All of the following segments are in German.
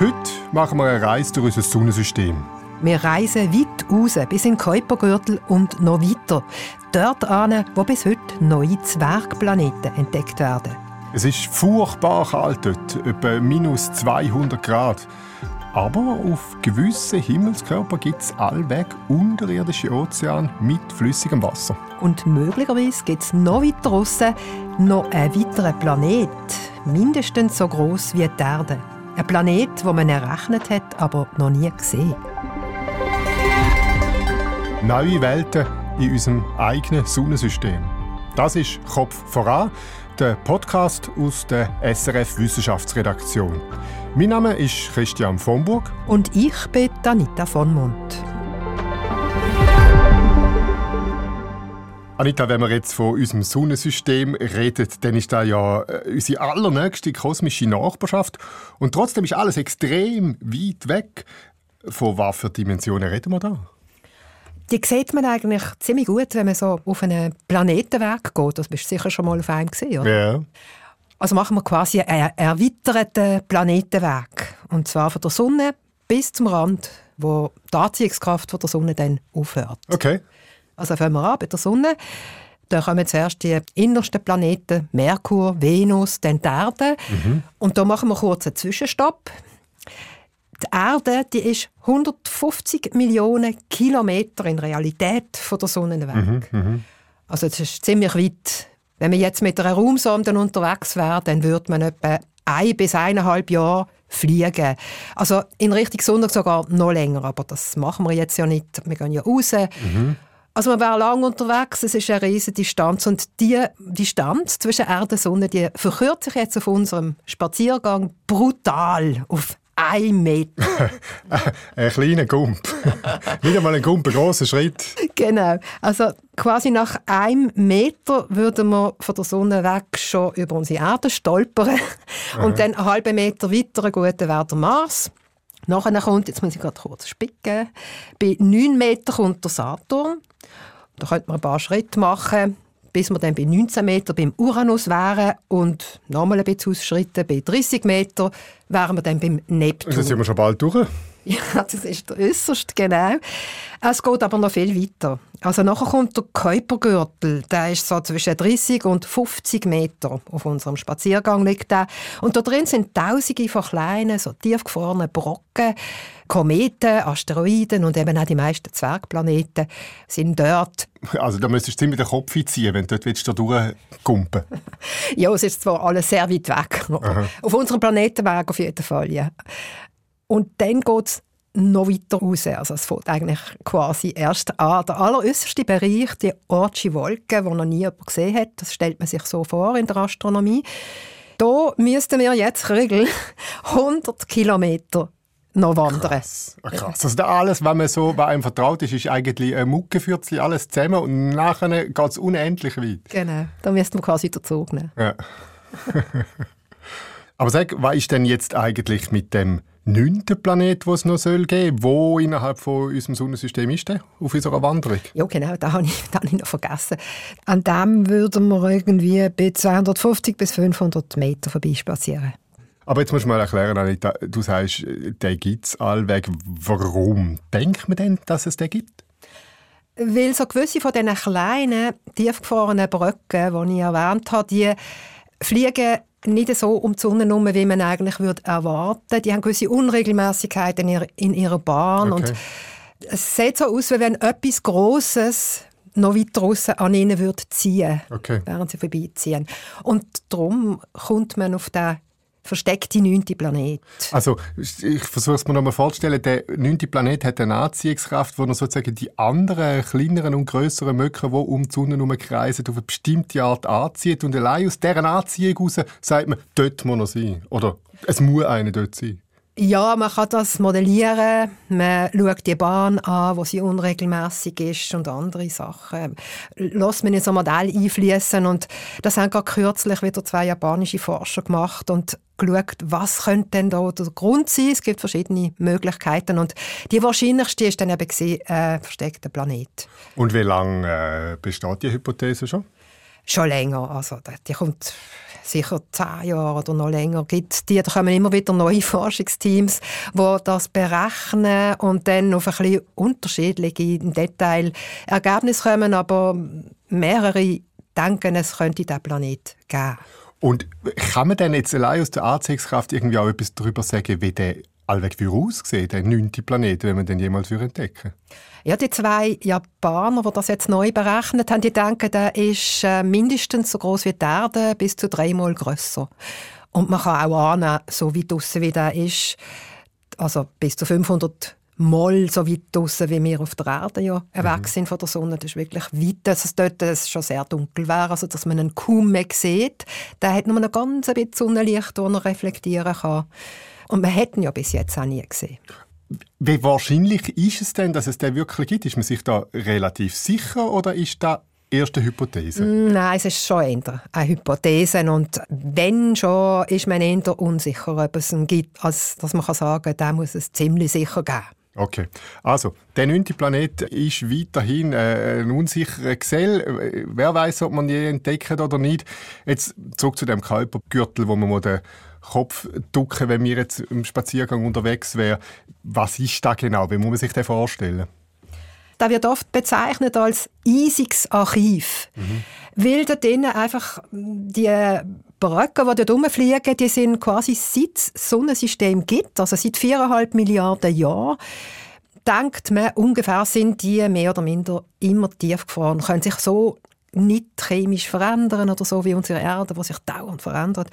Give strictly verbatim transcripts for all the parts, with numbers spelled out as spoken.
Heute machen wir eine Reise durch unser Sonnensystem. Wir reisen weit raus, bis in den Kuipergürtel und noch weiter. Dort an, wo bis heute neue Zwergplaneten entdeckt werden. Es ist furchtbar kalt dort, etwa minus zweihundert Grad. Aber auf gewissen Himmelskörpern gibt es allweg unterirdische Ozeane mit flüssigem Wasser. Und möglicherweise gibt es noch weiter raus noch einen weiteren Planet, mindestens so gross wie die Erde. Ein Planet, den man errechnet hat, aber noch nie gesehen. Neue Welten in unserem eigenen Sonnensystem. Das ist «Kopf voran», der Podcast aus der S R F-Wissenschaftsredaktion. Mein Name ist Christian von Burg. Und ich bin Anita von Mund. Anita, wenn wir jetzt von unserem Sonnensystem reden, dann ist das ja unsere allernächste kosmische Nachbarschaft. Und trotzdem ist alles extrem weit weg. Von was für Dimensionen reden wir da? Die sieht man eigentlich ziemlich gut, wenn man so auf einen Planetenweg geht. Das bist du sicher schon mal auf einem gesehen, oder? Ja. Also machen wir quasi einen erweiterten Planetenweg. Und zwar von der Sonne bis zum Rand, wo die Anziehungskraft von der Sonne dann aufhört. Okay. Also fangen wir an bei der Sonne. Da kommen zuerst die innersten Planeten, Merkur, Venus, dann die Erde. Mhm. Und da machen wir kurz einen Zwischenstopp. Die Erde, die ist hundertfünfzig Millionen Kilometer in Realität von der Sonne weg. Mhm, also das ist ziemlich weit. Wenn wir jetzt mit einer Raumsonde unterwegs wären, dann würde man etwa ein bis eineinhalb Jahre fliegen. Also in Richtung Sonne sogar noch länger, aber das machen wir jetzt ja nicht. Wir gehen ja raus. Mhm. Also man wäre lange unterwegs, es ist eine riesige Distanz. Und die Distanz zwischen Erde und Sonne, die verkürzt sich jetzt auf unserem Spaziergang brutal auf Ein Meter. Ein kleiner Gump. Wieder mal ein Gump, ein grosser Schritt. Genau. Also quasi nach einem Meter würden wir von der Sonne weg schon über unsere Erde stolpern. Und aha, dann einen halben Meter weiter, einen guten, wäre der Mars. Nachher kommt, jetzt muss ich gerade kurz spicken, bei neun Metern kommt der Saturn. Da könnte man ein paar Schritte machen, bis wir dann bei neunzehn Metern beim Uranus wären und nochmal ein bisschen ausschritten, bei dreißig Metern wären wir dann beim Neptun. Das sind wir schon bald durch. Ja, das ist der äußerste, genau. Es geht aber noch viel weiter. Also nachher kommt der Kuipergürtel, der ist so zwischen dreißig und fünfzig Meter. Auf unserem Spaziergang liegt der. Und da drin sind tausende von kleinen, so tiefgefrorenen Brocken, Kometen, Asteroiden und eben auch die meisten Zwergplaneten sind dort. Also da müsstest du ziemlich den Kopf ziehen, wenn du dort durchkumpen willst. Ja, es ist zwar alles sehr weit weg. Auf unserem Planetenweg auf jeden Fall, ja. Und dann geht es noch weiter raus. Also es fängt eigentlich quasi erst an. Der alleräußerste Bereich, die Oortsche Wolke, die noch nie jemand gesehen hat, das stellt man sich so vor in der Astronomie. Da müssten wir jetzt Regel hundert Kilometer noch wandern. Krass. Krass. Also alles, was man so, was einem vertraut ist, ist eigentlich ein Muckefürzchen, alles zusammen und nachher geht es unendlich weit. Genau, da müssten wir quasi den Zug nehmen. Ja. Aber sag, was ist denn jetzt eigentlich mit dem neunten Planet, den es noch geben soll? Wo innerhalb von unserem Sonnensystem ist der auf unserer Wanderung? Ja, genau, das habe ich, das habe ich noch vergessen. An dem würden wir irgendwie bei zweihundertfünfzig bis fünfhundert Metern vorbeispazieren. Aber jetzt musst du mal erklären, Anita, du sagst, den gibt es allweg. Warum denkt man denn, dass es den gibt? Weil so gewisse von diesen kleinen, tiefgefrorenen Bröcken, die ich erwähnt habe, die fliegen nicht so um die Sonne herum, wie man eigentlich würde erwarten würde. Die haben gewisse Unregelmäßigkeiten in ihrer, in ihrer Bahn. Okay. Und es sieht so aus, wie wenn etwas Grosses noch weiter draussen an ihnen würde ziehen würde, okay, während sie vorbeiziehen. Und darum kommt man auf den versteckten neunten Planet. Also, ich versuche es mir noch mal vorzustellen. Der neunte Planet hat eine Anziehungskraft, wo er sozusagen die anderen, kleineren und grösseren Möcken, die um die Sonne herumkreisen, auf eine bestimmte Art anzieht. Und allein aus dieser Anziehung heraus sagt man, dort muss er sein. Oder es muss einer dort sein. Ja, man kann das modellieren. Man schaut die Bahn an, wo sie unregelmäßig ist und andere Sachen. Lässt man in so ein Modell einfließen. Und das haben gerade kürzlich wieder zwei japanische Forscher gemacht und geschaut, was könnte denn da der Grund sein. Es gibt verschiedene Möglichkeiten. Und die wahrscheinlichste war dann eben ein äh, versteckter Planet. Und wie lange äh, besteht die Hypothese schon? schon länger. Also die kommt sicher zehn Jahre oder noch länger. Gibt die, da kommen immer wieder neue Forschungsteams, die das berechnen und dann auf ein bisschen unterschiedliche im Detail Ergebnisse kommen, aber mehrere denken, es könnte diesen Planet geben. Und kann man denn jetzt allein aus der Anziehungskraft irgendwie auch etwas darüber sagen, wie der allweg für aussehen, der neunte Planet, wenn man den jemals für entdecken? Ja, die zwei Japaner, die das jetzt neu berechnet haben, die denken, der ist mindestens so groß wie die Erde, bis zu dreimal grösser. Und man kann auch annehmen, so weit draussen wie der ist, also bis zu fünfhundert Mal so weit draussen, wie wir auf der Erde ja weg sind von der Sonne. Das ist wirklich weit, dass es dort dass schon sehr dunkel wäre, also dass man ihn kaum mehr sieht. Der hat nur noch ganz ein bisschen Sonnenlicht, das er reflektieren kann. Und man hätten ja bis jetzt auch nie gesehen. Wie wahrscheinlich ist es denn, dass es den wirklich gibt? Ist man sich da relativ sicher oder ist das erste Hypothese? Nein, es ist schon eher eine Hypothese. Und wenn schon, ist man eher unsicher, ob es ihn gibt, als dass man sagen kann, den muss es ziemlich sicher geben. Okay, also der neunte Planet ist weiterhin äh, ein unsicherer Gesell. Wer weiß, ob man ihn entdeckt oder nicht. Jetzt zurück zu dem Kuipergürtel, wo man mal den Kopf ducken, wenn wir jetzt im Spaziergang unterwegs wären. Was ist das genau? Wie muss man sich das vorstellen? Das wird oft bezeichnet als eisiges Archiv. Mhm. Weil dort innen einfach die Brücken, die dort rumfliegen, die sind quasi seit es Sonnensystem gibt, also seit viereinhalb Milliarden Jahren, denkt man, ungefähr sind die mehr oder minder immer tief gefroren, können sich so nicht chemisch verändern oder so wie unsere Erde, die sich dauernd verändert.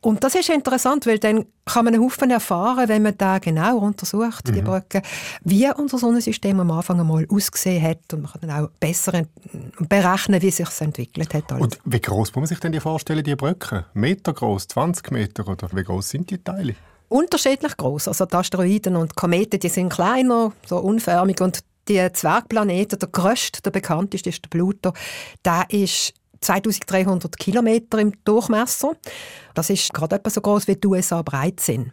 Und das ist interessant, weil dann kann man einen Haufen erfahren, wenn man da genauer untersucht, mhm. die Brücken, wie unser Sonnensystem am Anfang einmal ausgesehen hat. Und man kann dann auch besser berechnen, wie es sich entwickelt hat. Alles. Und wie gross muss man sich denn die vorstellen, die Brücken? Meter gross, zwanzig Meter? Oder wie gross sind die Teile? Unterschiedlich gross. Also die Asteroiden und Kometen, die sind kleiner, so unförmig, und die Zwergplaneten, der grösste, der bekannteste ist der Pluto. Der ist zweitausenddreihundert Kilometer im Durchmesser. Das ist gerade etwa so groß wie die U S A breit sind.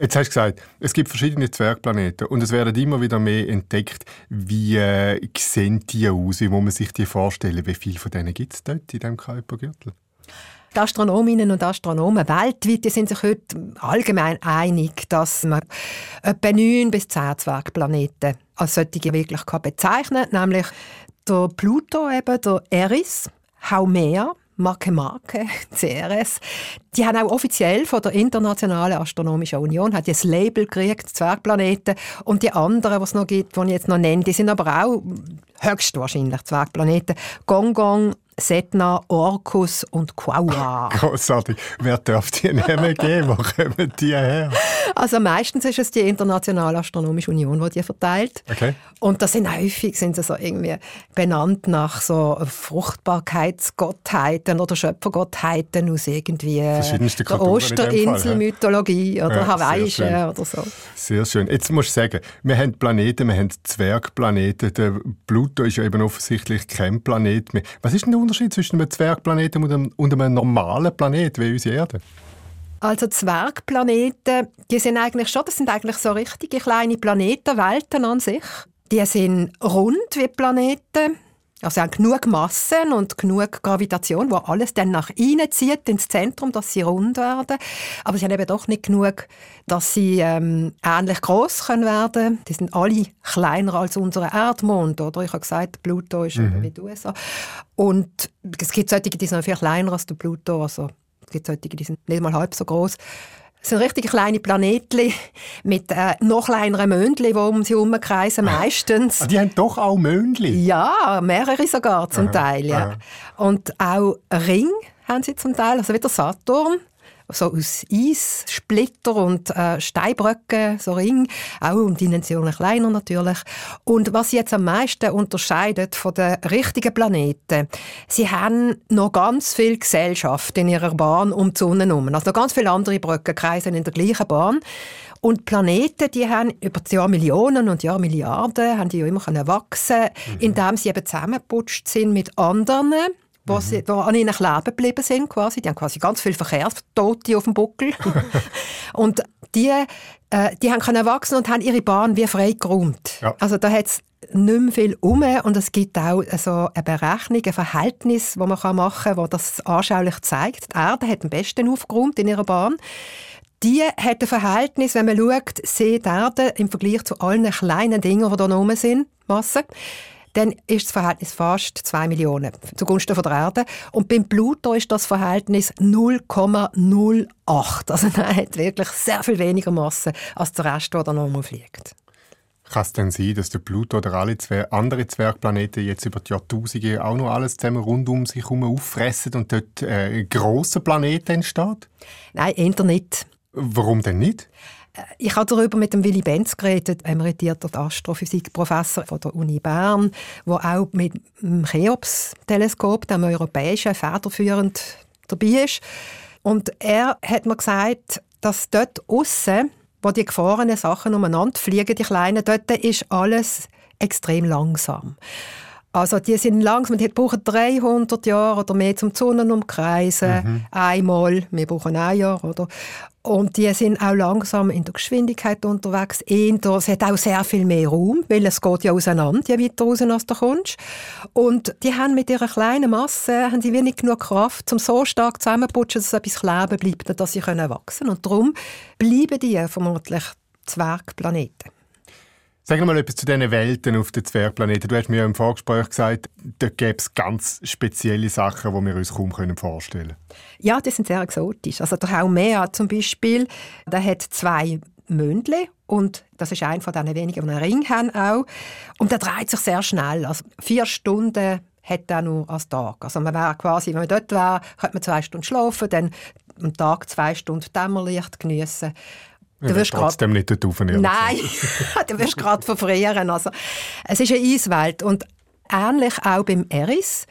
Jetzt hast du gesagt, es gibt verschiedene Zwergplaneten und es werden immer wieder mehr entdeckt. Wie äh, sehen die aus? Wie muss man sich die vorstellen? Wie viele von denen gibt es dort in diesem Kuipergürtel? Die Astronominnen und Astronomen weltweit die sind sich heute allgemein einig, dass man etwa neun bis zehn Zwergplaneten als solche wirklich bezeichnen kann. Nämlich der Pluto, eben, der Eris, Haumea, Makemake, Ceres. Die haben auch offiziell von der Internationalen Astronomischen Union hat das Label gekriegt, Zwergplaneten. Und die anderen, die es noch gibt, die ich jetzt noch nenne, die sind aber auch höchstwahrscheinlich Zwergplaneten. Gong, Gong, Sedna, Orcus und Quaoar. Grossartig. Wer darf die Namen geben? Wo kommen die her? Also meistens ist es die Internationale Astronomische Union, die die verteilt. Okay. Und das sind häufig sind sie so irgendwie benannt nach so Fruchtbarkeitsgottheiten oder Schöpfergottheiten aus irgendwie der Osterinselmythologie oder ja, hawaiischen oder so. Sehr schön. Jetzt musst du sagen, wir haben Planeten, wir haben Zwergplaneten. Der Pluto ist ja eben offensichtlich kein Planet mehr. Was ist denn der Unterschied zwischen einem Zwergplaneten und einem, und einem normalen Planeten wie unsere Erde? Also Zwergplaneten, die sind eigentlich schon, das sind eigentlich so richtige kleine Planetenwelten an sich. Die sind rund wie Planeten, also haben genug Massen und genug Gravitation, wo alles dann nach innen zieht ins Zentrum, dass sie rund werden. Aber sie haben eben doch nicht genug, dass sie ähm, ähnlich groß können werden. Die sind alle kleiner als unser Erdmond, oder? Ich habe gesagt, Pluto ist mhm. wie die U S A. Und es gibt solche, die sind viel kleiner als der Pluto, also es gibt solche, die sind nicht mal halb so groß. Es sind richtig kleine Planetchen mit äh, noch kleineren Möndchen, die um sie herumkreisen meistens. Ah, die haben doch auch Möndchen? Ja, mehrere sogar zum aha, Teil. Ja. Und auch Ringe haben sie zum Teil, also wie der Saturn. So aus Eis, Splitter und äh, Steinbröcken, so Ringe, auch um Dimensionen kleiner natürlich. Und was sie jetzt am meisten unterscheidet von den richtigen Planeten, sie haben noch ganz viel Gesellschaft in ihrer Bahn um die Sonne herum. Also noch ganz viele andere Brücken kreisen in der gleichen Bahn. Und die Planeten, die haben über die Jahrmillionen und Jahrmilliarden, haben die ja immer wachsen können, mhm. indem sie eben zusammengeputscht sind mit anderen, wo sie, wo an ihnen kleben geblieben sind. Quasi. Die haben quasi ganz viel Verkehrstote auf dem Buckel. Und die, äh, die haben wachsen und haben ihre Bahn wie frei geräumt. Ja. Also da hat es nicht mehr viel um und es gibt auch so eine Berechnung, ein Verhältnis, das man machen kann, das das anschaulich zeigt. Die Erde hat am besten aufgeräumt in ihrer Bahn. Die hat ein Verhältnis, wenn man schaut, sieht die Erde im Vergleich zu allen kleinen Dingen, die hier oben sind, Massen, dann ist das Verhältnis fast zwei Millionen zugunsten von der Erde. Und beim Pluto ist das Verhältnis null Komma null acht. Also er hat wirklich sehr viel weniger Masse als der Rest, der da nochmal fliegt. Kann es denn sein, dass der Pluto oder alle zwei andere Zwergplaneten jetzt über die Jahrtausende auch noch alles zusammen rund um sich herum auffressen und dort äh, ein grosser Planet entsteht? Nein, eher nicht. Warum denn nicht? Ich habe darüber mit dem Willy Benz geredet, emeritierter Astrophysikprofessor von der Uni Bern, der auch mit dem Cheops-Teleskop, dem europäischen, federführend dabei ist. Und er hat mir gesagt, dass dort aussen, wo die gefahrenen Sachen umeinander fliegen, die kleinen, dort ist alles extrem langsam. Also die sind langsam, die brauchen dreihundert Jahre oder mehr zum Sonnen umkreisen, mhm. einmal, wir brauchen ein Jahr, oder? Und die sind auch langsam in der Geschwindigkeit unterwegs. Es hat auch sehr viel mehr Raum, weil es geht ja auseinander, je weiter raus als du kommst. Und die haben mit ihrer kleinen Masse haben sie wenig genug Kraft, um so stark zusammenzuputschen, dass etwas kleben bleibt und dass sie wachsen können. Und darum bleiben die vermutlich Zwergplaneten. Sag noch mal etwas zu diesen Welten auf den Zwergplaneten. Du hast mir im Vorgespräch gesagt, da gäbe es ganz spezielle Sachen, die wir uns kaum vorstellen können. Ja, die sind sehr exotisch. Also der Haumea zum Beispiel, der hat zwei Mündle und das ist einer von den wenigen, die einen Ring haben auch. Und der dreht sich sehr schnell. Also vier Stunden hat er nur als Tag. Also man wäre quasi, wenn man dort wäre, könnte man zwei Stunden schlafen, dann am Tag zwei Stunden Dämmerlicht geniessen. Du wirst trotzdem grad... nicht dort rauf. Nein, du wirst gerade verfrieren. Also, es ist eine Eiswelt. Und ähnlich auch beim Eris,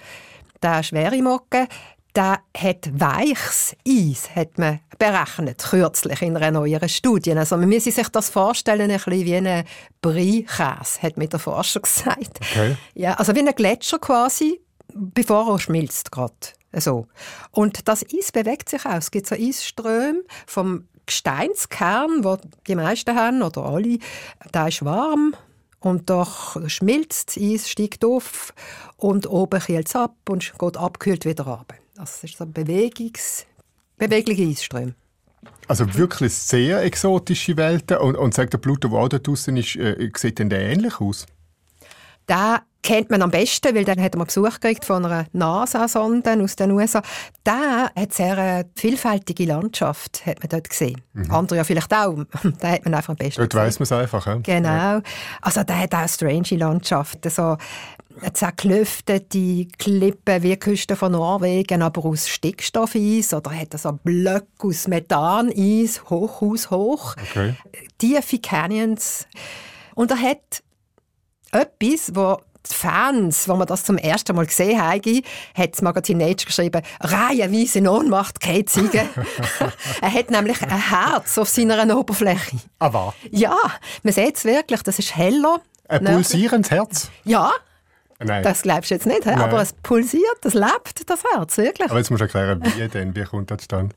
der schwere Mokke, der hat weiches Eis, hat man berechnet, kürzlich in einer neueren Studie. Also man müsse sich das vorstellen, ein bisschen wie ein Brie-Käse, hat mir der Forscher gesagt. Okay. Ja, also wie ein Gletscher quasi, bevor er schmilzt gerade. So. Und das Eis bewegt sich auch. Es gibt so Eisströme vom Gesteinskern, den die meisten haben, oder alle, der ist warm und doch schmilzt das Eis, steigt auf und oben kühlt es ab und geht abgekühlt wieder runter. Das ist so ein Bewegungs- beweglicher Eisström. Also wirklich sehr exotische Welten. Und, und sagt der Pluto, der auch da draußen ist, äh, sieht denn der ähnlich aus? Der kennt man am besten, weil dann hat man Besuch gekriegt von einer NASA-Sonde aus den U S A. Der hat sehr eine vielfältige Landschaft, hat man dort gesehen. Mhm. Andere ja vielleicht auch, da hat man einfach am besten dort gesehen. Weiss man es einfach. Ja? Genau. Ja. Also der hat auch strange Landschaften, so zerklüftete Klippen wie die Küste von Norwegen, aber aus Stickstoffeis, oder hat so Blöcke aus Methaneis, hoch aus hoch. Okay. Tiefe Canyons. Und er hat etwas, wo die Fans, als wir das zum ersten Mal gesehen haben, hat das Magazin Nature geschrieben, reihenweise in Ohnmacht Zeigen. Er hat nämlich ein Herz auf seiner Oberfläche. Ah, wahr? Ja, man sieht es wirklich, das ist heller. Ein pulsierendes Herz? Ja. Nein. Das glaubst du jetzt nicht, Nein. aber es pulsiert, es lebt, das Herz, wirklich. Aber jetzt musst du erklären, wie denn, wie kommt das zustande?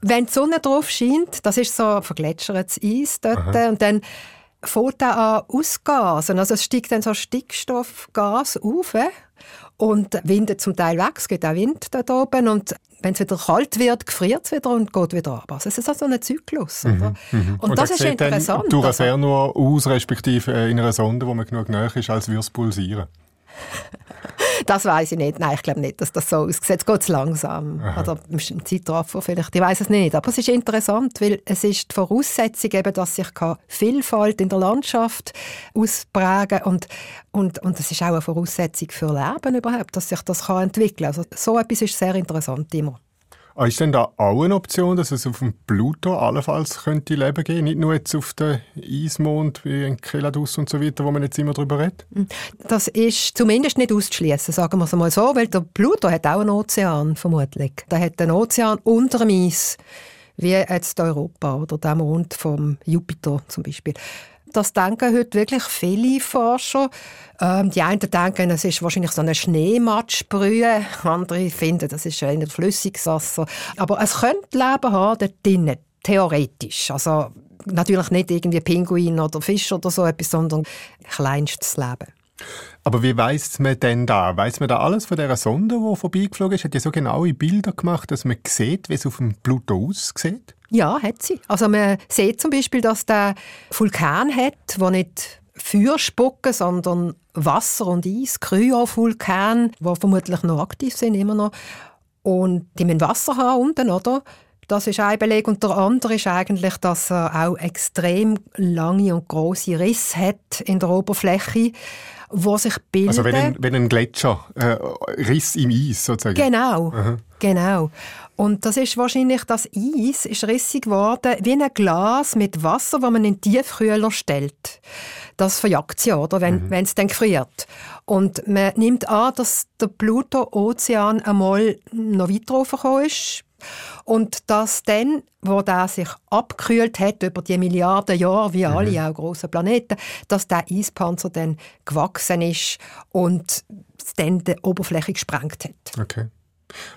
Wenn die Sonne drauf scheint, das ist so vergletschertes Eis dort, Aha. und dann fängt er an ausgasen. Also es steigt dann so Stickstoffgas auf und windet zum Teil weg. Es gibt auch Wind dort oben. Und wenn es wieder kalt wird, gefriert es wieder und geht wieder ab. Also es ist also so ein Zyklus. Mhm, und, und das, das ist interessant. Dann durch ein Fernrohr aus, respektive in einer Sonde, wo man genug näher ist, als würde es pulsieren. Das weiß ich nicht. Nein, ich glaube nicht, dass das so aussieht. Jetzt geht es langsam. Aha. Oder im Zeitraffer vielleicht. Ich weiß es nicht. Aber es ist interessant, weil es ist die Voraussetzung, eben, dass sich Vielfalt in der Landschaft ausprägen kann. Und, und, und es ist auch eine Voraussetzung für Leben überhaupt, dass sich das kann entwickeln kann. Also so etwas ist sehr interessant immer. Ist denn da auch eine Option, dass es auf dem Pluto allenfalls könnte Leben geben? Nicht nur jetzt auf den Eismond wie Enceladus und so weiter, wo man jetzt immer drüber redet? Das ist zumindest nicht auszuschließen, sagen wir es mal so, weil der Pluto hat auch einen Ozean, vermutlich. Der hat einen Ozean unter dem Eis, wie jetzt Europa oder der Mond vom Jupiter zum Beispiel. Das denken heute wirklich viele Forscher. Ähm, die einen denken, es ist wahrscheinlich so eine Schneematschbrühe. Andere finden, das ist ein Flüssigsasser. Aber es könnte Leben haben dort drinnen, theoretisch. Also natürlich nicht irgendwie Pinguin oder Fisch oder so etwas, sondern kleinstes Leben. Aber wie weiss man denn da? Weiss man da alles von dieser Sonde, die vorbeigeflogen ist? Hat die so genaue Bilder gemacht, dass man sieht, wie es auf dem Pluto aussieht? Ja, hat sie. Also man sieht zum Beispiel, dass der Vulkan hat, der nicht Feuer spucken, sondern Wasser und Eis, Kryovulkan, die vermutlich noch aktiv sind, immer noch. Und die müssen Wasser haben unten, oder? Das ist ein Beleg. Und der andere ist eigentlich, dass er auch extrem lange und grosse Risse hat in der Oberfläche, die sich bilden. Also wenn ein, wenn ein Gletscher, äh, Riss im Eis sozusagen. Genau, aha, genau. Und das ist wahrscheinlich, das Eis ist rissig geworden, wie ein Glas mit Wasser, das man in den Tiefkühler stellt. Das verjagt sie, oder? Wenn mhm. es dann gefriert. Und man nimmt an, dass der Pluto-Ozean einmal noch weiter raufgekommen ist. Und dass dann, wo der sich abgekühlt hat über die Milliarden Jahre, wie alle mhm. auch grossen Planeten, dass der Eispanzer dann gewachsen ist und dann die Oberfläche gesprengt hat. Okay.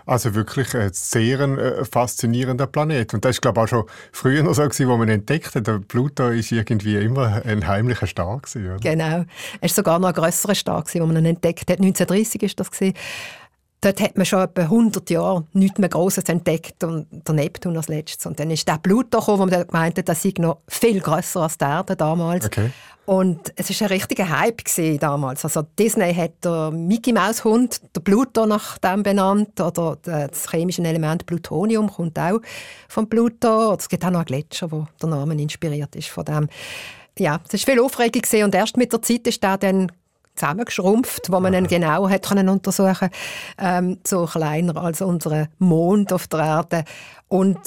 Also wirklich ein sehr äh, faszinierender Planet. Und das war, glaube ich, auch schon früher noch so, als man entdeckt hat, der Pluto war irgendwie immer ein heimlicher Star gewesen, oder? Genau. Er war sogar noch ein grösserer Star gewesen, als man ihn entdeckt hat. neunzehnhundertdreissig war das gewesen. Dort hat man schon etwa hundert Jahre nichts mehr Grosses entdeckt und der Neptun als Letztes. Und dann ist der Pluto gekommen, wo man meinte, das sei noch viel grösser als die Erde damals. Okay. Und es war ein richtiger Hype damals. Also Disney hat den Mickey-Maus-Hund, den Pluto, nach dem benannt. Oder das chemische Element Plutonium kommt auch vom Pluto. Es gibt auch noch einen Gletscher, wo der Name inspiriert ist von dem. Ja, es war viel Aufregung und erst mit der Zeit ist der dann zusammengeschrumpft, wo man ihn genau hat können untersuchen, ähm, so kleiner als unser Mond auf der Erde. Und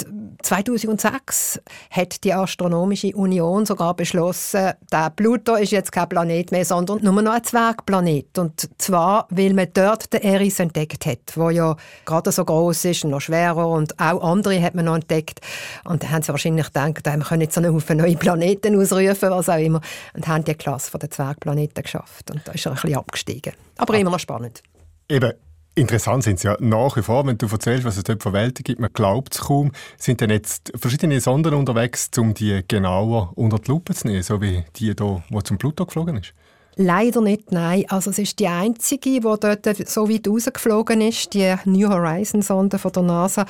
zweitausendsechs hat die Astronomische Union sogar beschlossen, der Pluto ist jetzt kein Planet mehr, sondern nur noch ein Zwergplanet. Und zwar, weil man dort den Eris entdeckt hat, der ja gerade so gross ist, noch schwerer, und auch andere hat man noch entdeckt. Und dann haben sie wahrscheinlich gedacht, wir können jetzt einen Haufen neue Planeten ausrufen, was auch immer. Und haben die Klasse von den Zwergplaneten geschafft. Und da ist er ein bisschen abgestiegen. Aber immer noch spannend. Eben. Interessant sind sie ja nach wie vor, wenn du erzählst, was es dort für Welten gibt, man glaubt es kaum. Sind denn jetzt verschiedene Sonden unterwegs, um die genauer unter die Lupe zu nehmen, so wie die hier, die zum Pluto geflogen ist? Leider nicht, nein. Also es ist die einzige, die dort so weit rausgeflogen ist, die New Horizon-Sonde von der NASA.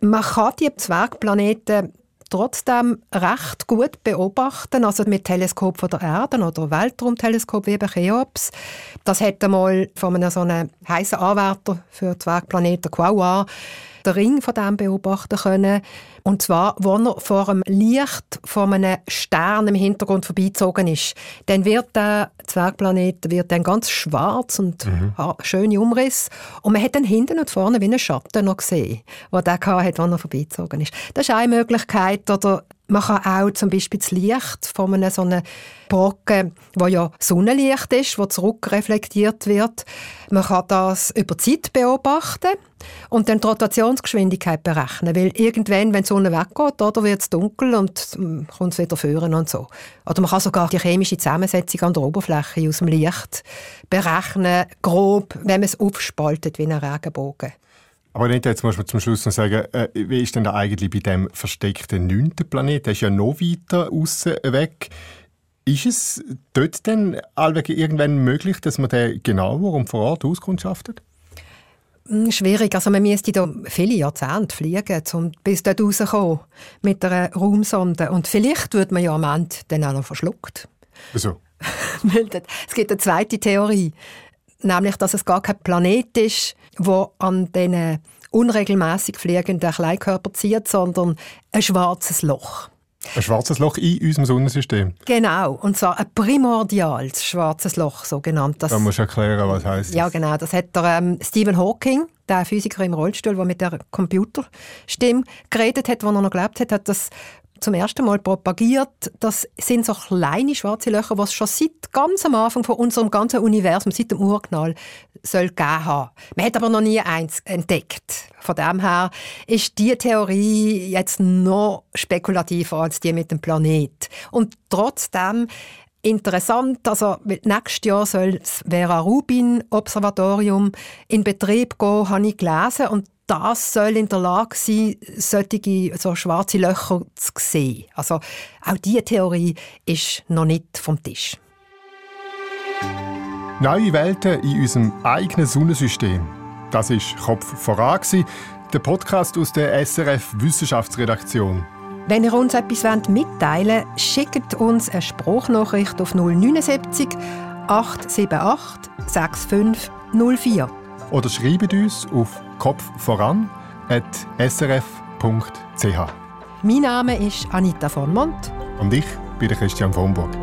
Man kann die Zwergplaneten trotzdem recht gut beobachten, also mit Teleskop von der Erde oder Weltraumteleskop wie bei Cheops. Das hat einmal von einem so einem heissen Anwärter für Zwergplaneten Quaoar den Ring von dem beobachten können. Und zwar, wenn er vor einem Licht von einem Stern im Hintergrund vorbeizogen ist. Dann wird der Zwergplanet wird dann ganz schwarz und mhm. schöne Umrisse. Und man hat dann hinten und vorne wie einen Schatten noch gesehen, den der hatte, wenn er vorbeizogen ist. Das ist eine Möglichkeit. Oder man kann auch zum Beispiel das Licht von einem so einem Brocken, wo ja Sonnenlicht ist, wo zurückreflektiert wird, man kann das über Zeit beobachten und dann die Rotationsgeschwindigkeit berechnen, weil irgendwann, wenn die Sonne weggeht, oder wird es dunkel und kommt es wieder führen und so. Oder man kann sogar die chemische Zusammensetzung an der Oberfläche aus dem Licht berechnen, grob, wenn man es aufspaltet wie einen Regenbogen. Aber nicht, jetzt muss man zum Schluss noch sagen, äh, wie ist denn da eigentlich bei dem versteckten neunten Planet? Der ist ja noch weiter aussen weg. Ist es dort denn allweg irgendwann möglich, dass man den genauer und vor Ort auskundschaftet? Schwierig. Also man müsste da viele Jahrzehnte fliegen, um bis dort rauszukommen mit einer Raumsonde. Und vielleicht wird man ja am Ende dann auch noch verschluckt. Wieso? Es gibt eine zweite Theorie. Nämlich, dass es gar kein Planet ist, der an diesen unregelmässig fliegenden Kleinkörper zieht, sondern ein schwarzes Loch. Ein schwarzes Loch in unserem Sonnensystem? Genau, und zwar ein primordiales schwarzes Loch, so genannt. Da musst du erklären, was heisst das? Ja, genau, das hat der, ähm, Stephen Hawking, der Physiker im Rollstuhl, der mit der Computerstimme geredet hat, als er noch gelebt hat, hat das zum ersten Mal propagiert. Das sind so kleine schwarze Löcher, die es schon seit ganz am Anfang von unserem ganzen Universum, seit dem Urknall, soll gegeben haben. Man hat aber noch nie eins entdeckt. Von dem her ist diese Theorie jetzt noch spekulativer als die mit dem Planet. Und trotzdem interessant, also nächstes Jahr soll das Vera-Rubin-Observatorium in Betrieb gehen, habe ich gelesen. Und das soll in der Lage sein, solche so schwarze Löcher zu sehen. Also auch diese Theorie ist noch nicht vom Tisch. Neue Welten in unserem eigenen Sonnensystem. Das war «Kopf voran», der Podcast aus der S R F-Wissenschaftsredaktion. Wenn ihr uns etwas mitteilen wollt, schickt uns eine Spruchnachricht auf null neun sieben acht sieben acht sechs fünf null vier. Oder schreibt uns auf kopfvoran at s r f punkt c h. Mein Name ist Anita von Mond. Und ich bin Christian von Burg.